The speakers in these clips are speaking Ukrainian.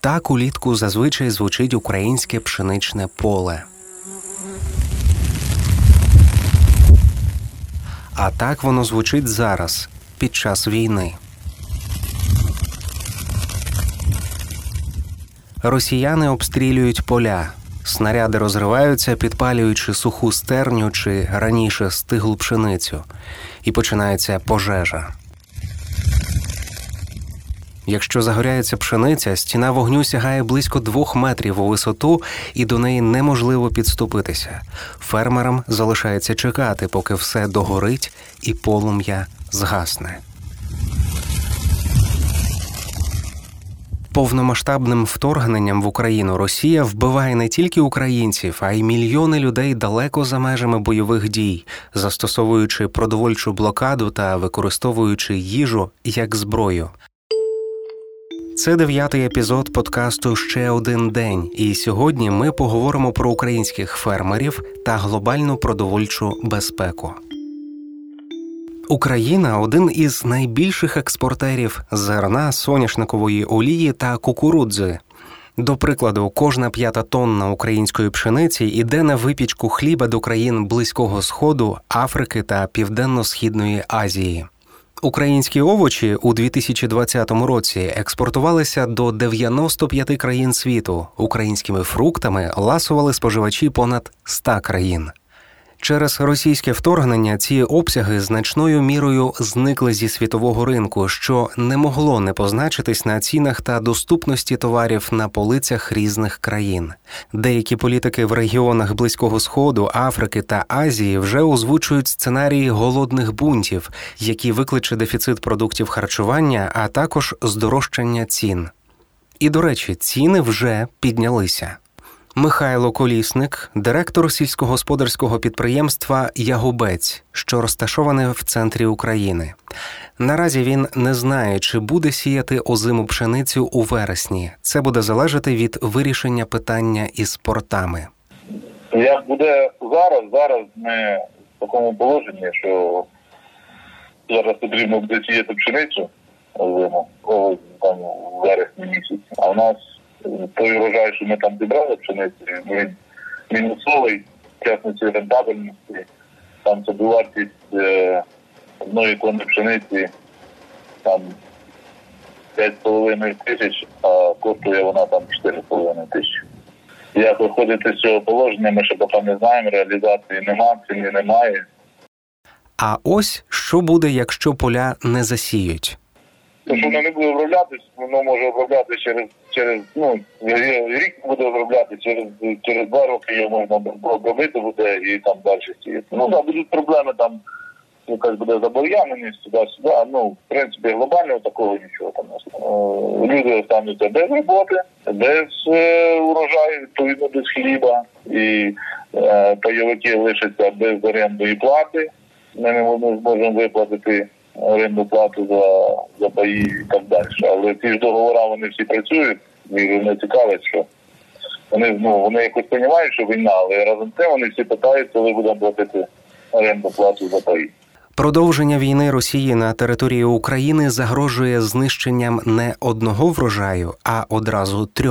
Так улітку зазвичай звучить українське пшеничне поле. А так воно звучить зараз, під час війни. Росіяни обстрілюють поля. Снаряди розриваються, підпалюючи суху стерню чи раніше стиглу пшеницю. І починається пожежа. Якщо загоряється пшениця, стіна вогню сягає близько 2 метрів у висоту, і до неї неможливо підступитися. Фермерам залишається чекати, поки все догорить і полум'я згасне. Повномасштабним вторгненням в Україну Росія вбиває не тільки українців, а й мільйони людей далеко за межами бойових дій, застосовуючи продовольчу блокаду та використовуючи їжу як зброю. Це 9-й епізод подкасту «Ще один день», і сьогодні ми поговоримо про українських фермерів та глобальну продовольчу безпеку. Україна – один із найбільших експортерів зерна, соняшникової олії та кукурудзи. До прикладу, кожна 5-та тонна української пшениці йде на випічку хліба до країн Близького Сходу, Африки та Південно-Східної Азії. Українські овочі у 2020 році експортувалися до 95 країн світу. Українськими фруктами ласували споживачі понад 100 країн. Через російське вторгнення ці обсяги значною мірою зникли зі світового ринку, що не могло не позначитись на цінах та доступності товарів на полицях різних країн. Деякі політики в регіонах Близького Сходу, Африки та Азії вже озвучують сценарії голодних бунтів, які викличе дефіцит продуктів харчування, а також здорожчання цін. І, до речі, ціни вже піднялися. Михайло Колісник – директор сільськогосподарського підприємства «Ягубець», що розташоване в центрі України. Наразі він не знає, чи буде сіяти озиму пшеницю у вересні. Це буде залежати від вирішення питання із портами. Як буде зараз ми в такому положенні, що зараз потрібно буде сіяти пшеницю озиму, там в вересні місяці, а у нас той вважаю, що ми там зібрали пшениці, він мінусовий, чесності рентабельності, там собівартість одної тонни пшениці, там 5,5 тисяч, а коштує вона там 4,5 тисячі. Як виходити з цього положення, ми ще поки не знаємо, реалізації немає, ціни немає. А ось що буде, якщо поля не засіють? Тому що воно не буде оброблятися, воно може обробляти через рік буде обробляти, через 2 роки його можна обробити буде і там далі сіяти. Там будуть проблеми, там якась буде забор'яненість, туди-сюди. В принципі, глобального такого нічого там немає. Люди остануться без роботи, без урожаю, відповідно, без хліба. І пайовики лишаться без орендної плати. Ми зможемо виплатити орендну плату за паї і так далі. Але ці ж договори, вони всі працюють, і вони цікавлять, що вони якось розуміють, що війна, але разом з тим вони всі питають, коли будемо платити орендну плату за паї. Продовження війни Росії на території України загрожує знищенням не одного врожаю, а одразу 3.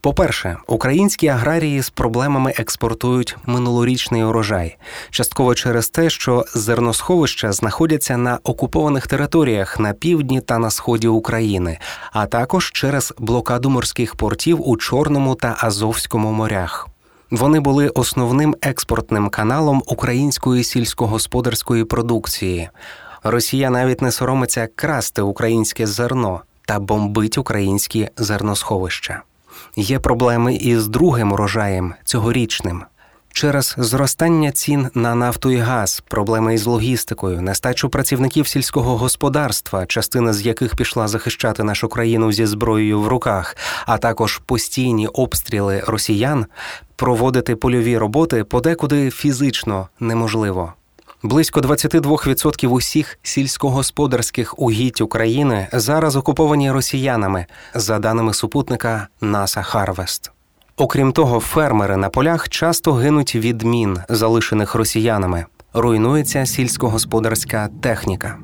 По-перше, українські аграрії з проблемами експортують минулорічний урожай. Частково через те, що зерносховища знаходяться на окупованих територіях на півдні та на сході України, а також через блокаду морських портів у Чорному та Азовському морях. Вони були основним експортним каналом української сільськогосподарської продукції. Росія навіть не соромиться красти українське зерно та бомбить українські зерносховища. Є проблеми і з другим урожаєм, цьогорічним. Через зростання цін на нафту і газ, проблеми із логістикою, нестачу працівників сільського господарства, частина з яких пішла захищати нашу країну зі зброєю в руках, а також постійні обстріли росіян, проводити польові роботи подекуди фізично неможливо. Близько 22% усіх сільськогосподарських угідь України зараз окуповані росіянами, за даними супутника NASA Harvest. Окрім того, фермери на полях часто гинуть від мін, залишених росіянами. Руйнується сільськогосподарська техніка.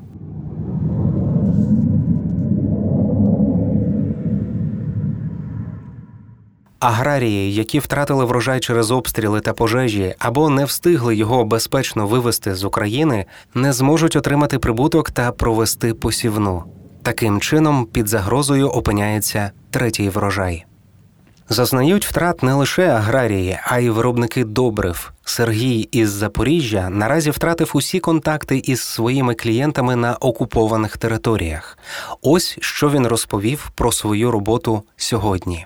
Аграрії, які втратили врожай через обстріли та пожежі або не встигли його безпечно вивезти з України, не зможуть отримати прибуток та провести посівну. Таким чином, під загрозою опиняється третій врожай. Зазнають втрат не лише аграрії, а й виробники добрив. Сергій із Запоріжжя наразі втратив усі контакти із своїми клієнтами на окупованих територіях. Ось що він розповів про свою роботу сьогодні.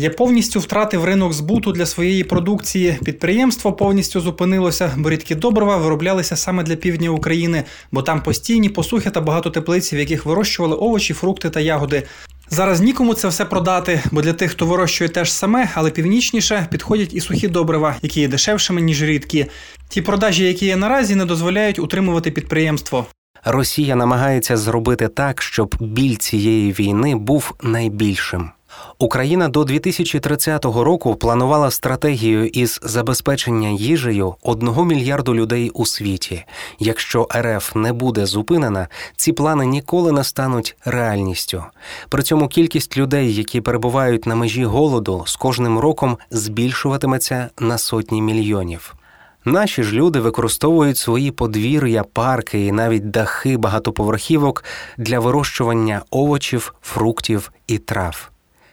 Я повністю втратив ринок збуту для своєї продукції. Підприємство повністю зупинилося, бо рідкі добрива вироблялися саме для півдня України, бо там постійні посухи та багато теплиць, в яких вирощували овочі, фрукти та ягоди. Зараз нікому це все продати, бо для тих, хто вирощує теж саме, але північніше, підходять і сухі добрива, які є дешевшими, ніж рідкі. Ті продажі, які є наразі, не дозволяють утримувати підприємство. Росія намагається зробити так, щоб біль цієї війни був найбільшим. Україна до 2030 року планувала стратегію із забезпечення їжею 1 мільярду людей у світі. Якщо РФ не буде зупинена, ці плани ніколи не стануть реальністю. При цьому кількість людей, які перебувають на межі голоду, з кожним роком збільшуватиметься на сотні мільйонів. Наші ж люди використовують свої подвір'я, парки і навіть дахи багатоповерхівок для вирощування овочів, фруктів і трав.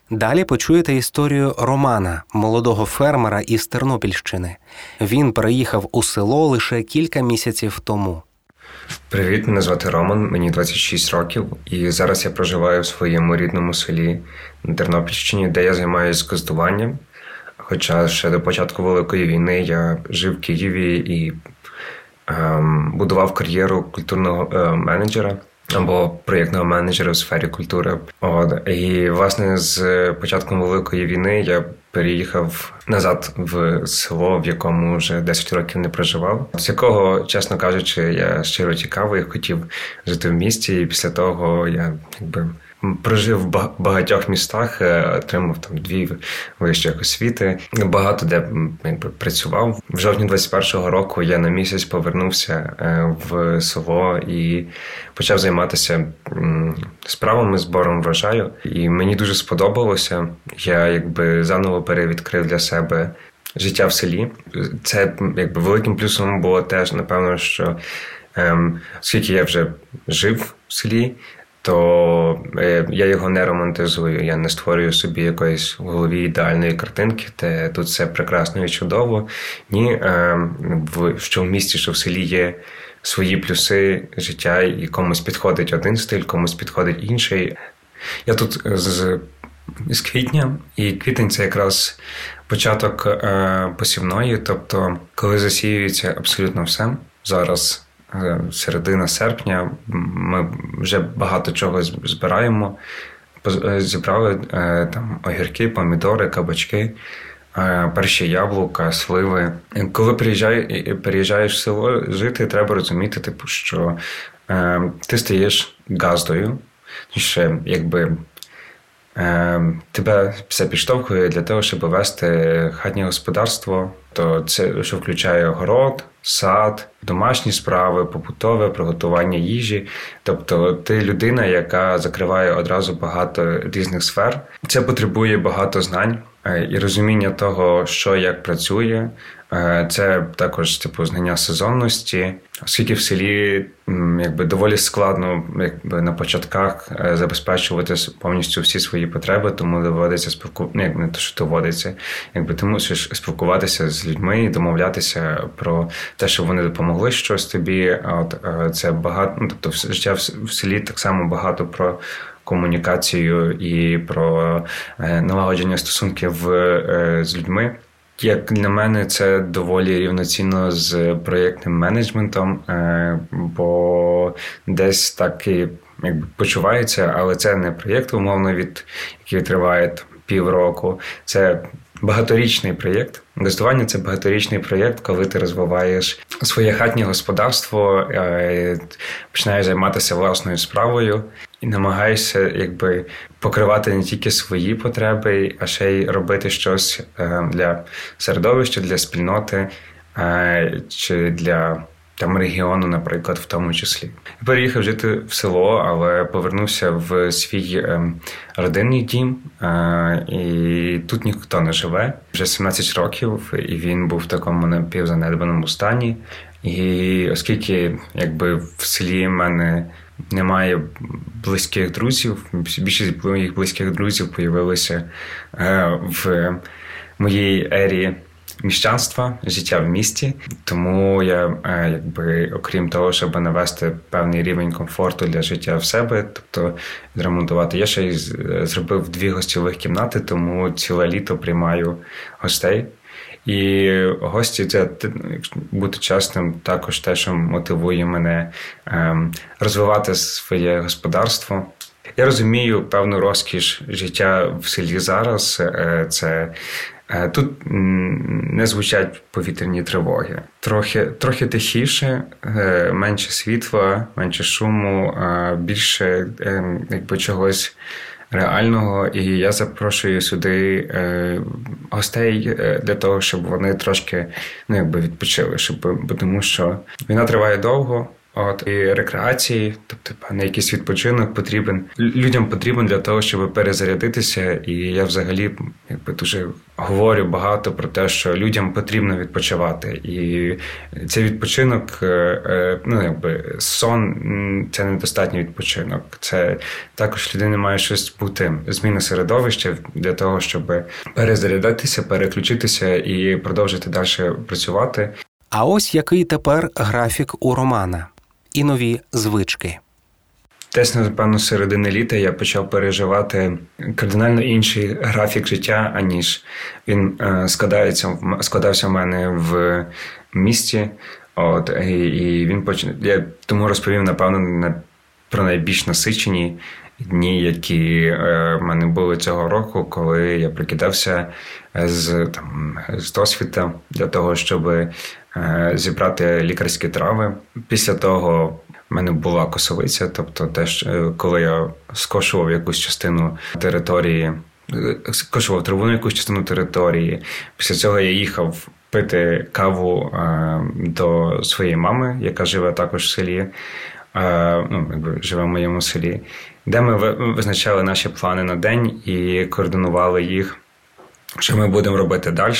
Далі почуєте історію Романа, молодого фермера із Тернопільщини. Він переїхав у село лише кілька місяців тому. Привіт, мене звати Роман, мені 26 років, і зараз я проживаю в своєму рідному селі на Тернопільщині, де я займаюся коздуванням. Хоча ще до початку Великої війни я жив в Києві і будував кар'єру культурного менеджера. Або проєктного менеджера в сфері культури. І, власне, з початком Великої війни я переїхав назад в село, в якому вже 10 років не проживав. З якого, чесно кажучи, я щиро цікавий, хотів жити в місті. І після того я прожив в багатьох містах, отримав там 2 вищих освіти. Багато де працював. В жовтні 21-го року я на місяць повернувся в село і почав займатися справами, збором врожаю. І мені дуже сподобалося. Я заново перевідкрив для себе життя в селі. Це великим плюсом було теж, напевно, що оскільки я вже жив в селі, то я його не романтизую, я не створюю собі якоїсь в голові ідеальної картинки, де тут все прекрасно і чудово. Ні, що в місті, що в селі є свої плюси життя, і комусь підходить один стиль, комусь підходить інший. Я тут з квітня, і квітень – це якраз початок посівної, тобто коли засіюється абсолютно все зараз. Середина серпня ми вже багато чого збираємо. Зібрали там огірки, помідори, кабачки, перші яблука, сливи. Коли переїжджаєш в село жити, треба розуміти, що ти стаєш газдою. Ще, тебе все підштовхує для того, щоб вести хатнє господарство. То це, що включає город, сад, домашні справи, побутове, приготування їжі. Тобто ти людина, яка закриває одразу багато різних сфер. Це потребує багато знань і розуміння того, що як працює. Це також знання сезонності, оскільки в селі доволі складно на початках забезпечувати повністю всі свої потреби, тому доводиться ти мусиш спілкуватися з людьми і домовлятися про те, щоб вони допомогли щось тобі. Це багато, життя в селі так само багато про комунікацію і про налагодження стосунків з людьми. Як на мене, це доволі рівноцінно з проєктним менеджментом, бо десь так і почувається, але це не проєкт, умовно, який триває півроку. Це багаторічний проєкт. Інвестування – це багаторічний проєкт, коли ти розвиваєш своє хатнє господарство, починаєш займатися власною справою і намагаєшся якби покривати не тільки свої потреби, а ще й робити щось для середовища, для спільноти чи для там регіону, наприклад, в тому числі. Я переїхав жити в село, але повернувся в свій родинний дім, і тут ніхто не живе. Вже 17 років, і він був в такому напівзанедбаному стані. І оскільки якби в селі в мене немає близьких друзів, більшість моїх близьких друзів появилися в моїй ері міщанства, життя в місті. Тому я, якби, окрім того, щоб навести певний рівень комфорту для життя в себе, тобто відремонтувати, я ще й зробив 2 гостьових кімнати, тому ціле літо приймаю гостей. І гості – це, бути чесним, також те, що мотивує мене розвивати своє господарство. Я розумію певну розкіш життя в селі зараз. Це тут не звучать повітряні тривоги. Трохи тихіше, менше світла, менше шуму, більше якби чогось реального. І я запрошую сюди гостей для того, щоб вони трошки, ну, якби відпочили, щоб, тому що війна триває довго. От, і рекреації, тобто певний якийсь відпочинок потрібен. Людям потрібен для того, щоб перезарядитися. І я взагалі якби дуже говорю багато про те, що людям потрібно відпочивати. І цей відпочинок, ну якби сон, це недостатній відпочинок. Це також людина має щось бути, зміна середовища для того, щоб перезарядитися, переключитися і продовжити далі працювати. А ось який тепер графік у Романа. І нові звички. Десь, напевно, з середини літа я почав переживати кардинально інший графік життя, аніж він складався в мене в місті. От, і він я тому розповів, напевно, про найбільш насичені дні, які в мене були цього року, коли я прикидався з досвіта для того, щоб зібрати лікарські трави. Після того в мене була косовиця, тобто теж, коли я скошував якусь частину території, скошував траву на якусь частину території. Після цього я їхав пити каву до своєї мами, яка живе також в селі, ну, якби живе в моєму селі, де ми визначали наші плани на день і координували їх, що ми будемо робити далі.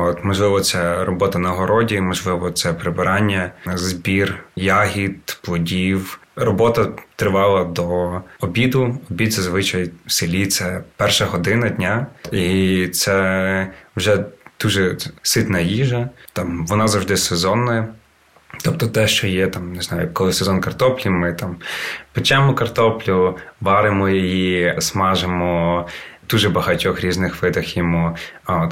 От, можливо, це робота на городі, можливо, це прибирання, збір ягід, плодів. Робота тривала до обіду. Обід зазвичай в селі – це 1 година дня. І це вже дуже ситна їжа. Там вона завжди сезонна. Тобто те, що є, там, не знаю, коли сезон картоплі, ми там печемо картоплю, варимо її, смажимо, дуже багатьох різних видах їмо. От,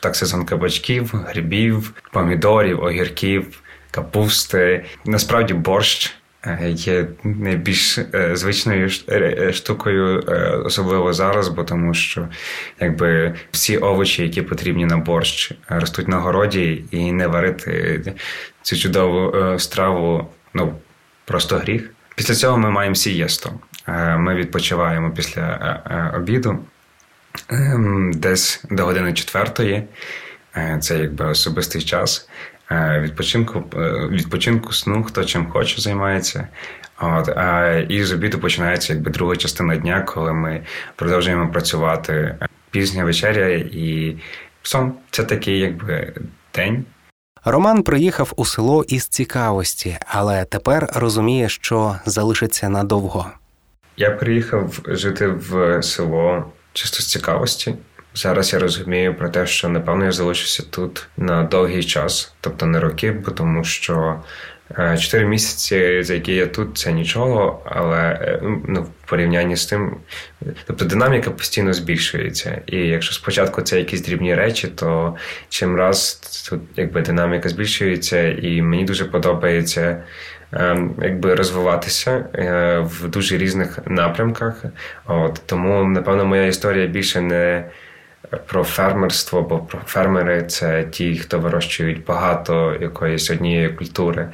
так, сезон кабачків, грибів, помідорів, огірків, капусти. Насправді борщ є найбільш звичною штукою, особливо зараз, бо тому що якби всі овочі, які потрібні на борщ, ростуть на городі, і не варити цю чудову страву, ну, просто гріх. Після цього ми маємо сієсту. Ми відпочиваємо після обіду десь до 3:00. Це якби особистий час відпочинку, сну, хто чим хоче займається. От, і з обіду починається якби друга частина дня, коли ми продовжуємо працювати. Пізня вечеря і сон. Це такий якби день. Роман приїхав у село із цікавості, але тепер розуміє, що залишиться надовго. Я приїхав жити в село чисто з цікавості. Зараз я розумію про те, що, напевно, я залишуся тут на довгий час, тобто не роки, бо тому що 4 місяці, за які я тут, це нічого, але, ну, в порівнянні з тим, тобто динаміка постійно збільшується. І якщо спочатку це якісь дрібні речі, то чим раз тут якби динаміка збільшується, і мені дуже подобається якби розвиватися в дуже різних напрямках. От, тому, напевно, моя історія більше не про фермерство, бо фермери – це ті, хто вирощують багато якоїсь однієї культури.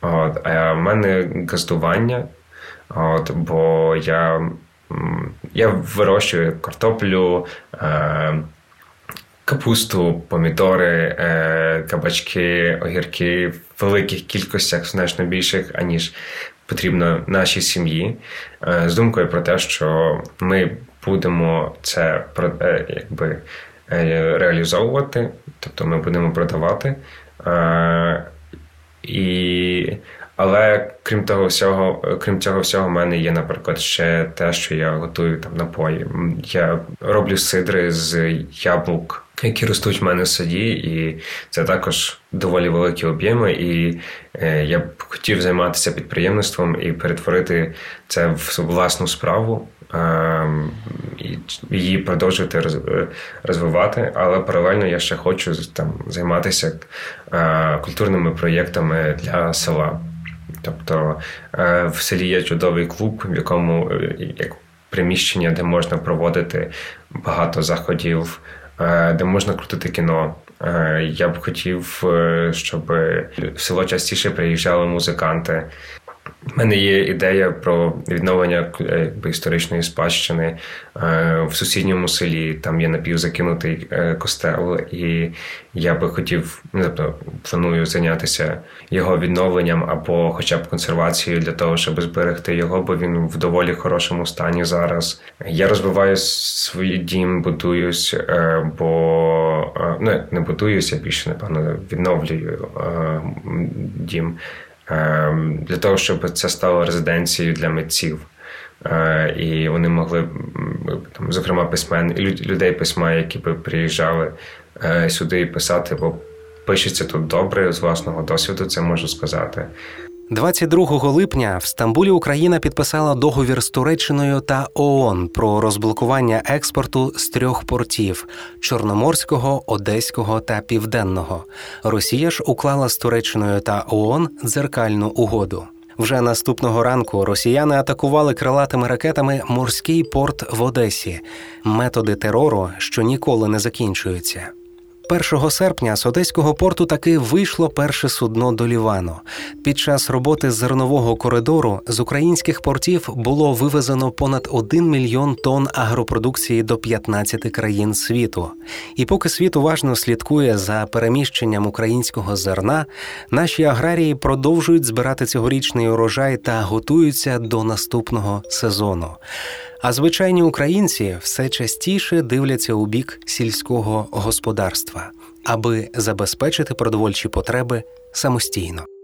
От, а в мене газдування, от, бо я вирощую картоплю, капусту, помідори, кабачки, огірки в великих кількостях, значно більших, аніж потрібно нашій сім'ї. З думкою про те, що ми будемо це якби реалізовувати, тобто ми будемо продавати. Але крім цього всього, в мене є, наприклад, ще те, що я готую там напої. Я роблю сидри з яблук, які ростуть в мене в саді, і це також доволі великі об'єми. І я б хотів займатися підприємництвом і перетворити це в власну справу, і її продовжувати розвивати, але паралельно я ще хочу там займатися культурними проєктами для села. Тобто в селі є чудовий клуб, в якому як приміщення, де можна проводити багато заходів, де можна крутити кіно. Я б хотів, щоб в село частіше приїжджали музиканти. У мене є ідея про відновлення історичної спадщини в сусідньому селі. Там є напівзакинутий костел, і я би хотів, планую зайнятися його відновленням або хоча б консервацією для того, щоб зберегти його, бо він в доволі хорошому стані зараз. Я розвиваю свій дім, будуюсь, не будуюсь, я більше, напевно, відновлюю дім. Для того, щоб це стало резиденцією для митців. І вони могли, зокрема, людей письма, які б приїжджали сюди писати, бо пишеться тут добре, з власного досвіду це можу сказати. 22 липня в Стамбулі Україна підписала договір з Туреччиною та ООН про розблокування експорту з 3 портів – Чорноморського, Одеського та Південного. Росія ж уклала з Туреччиною та ООН дзеркальну угоду. Вже наступного ранку росіяни атакували крилатими ракетами морський порт в Одесі. Методи терору, що ніколи не закінчуються. 1 серпня з Одеського порту таки вийшло перше судно до Лівану. Під час роботи зернового коридору з українських портів було вивезено понад 1 мільйон тонн агропродукції до 15 країн світу. І поки світ уважно слідкує за переміщенням українського зерна, наші аграрії продовжують збирати цьогорічний урожай та готуються до наступного сезону. А звичайні українці все частіше дивляться у бік сільського господарства, аби забезпечити продовольчі потреби самостійно.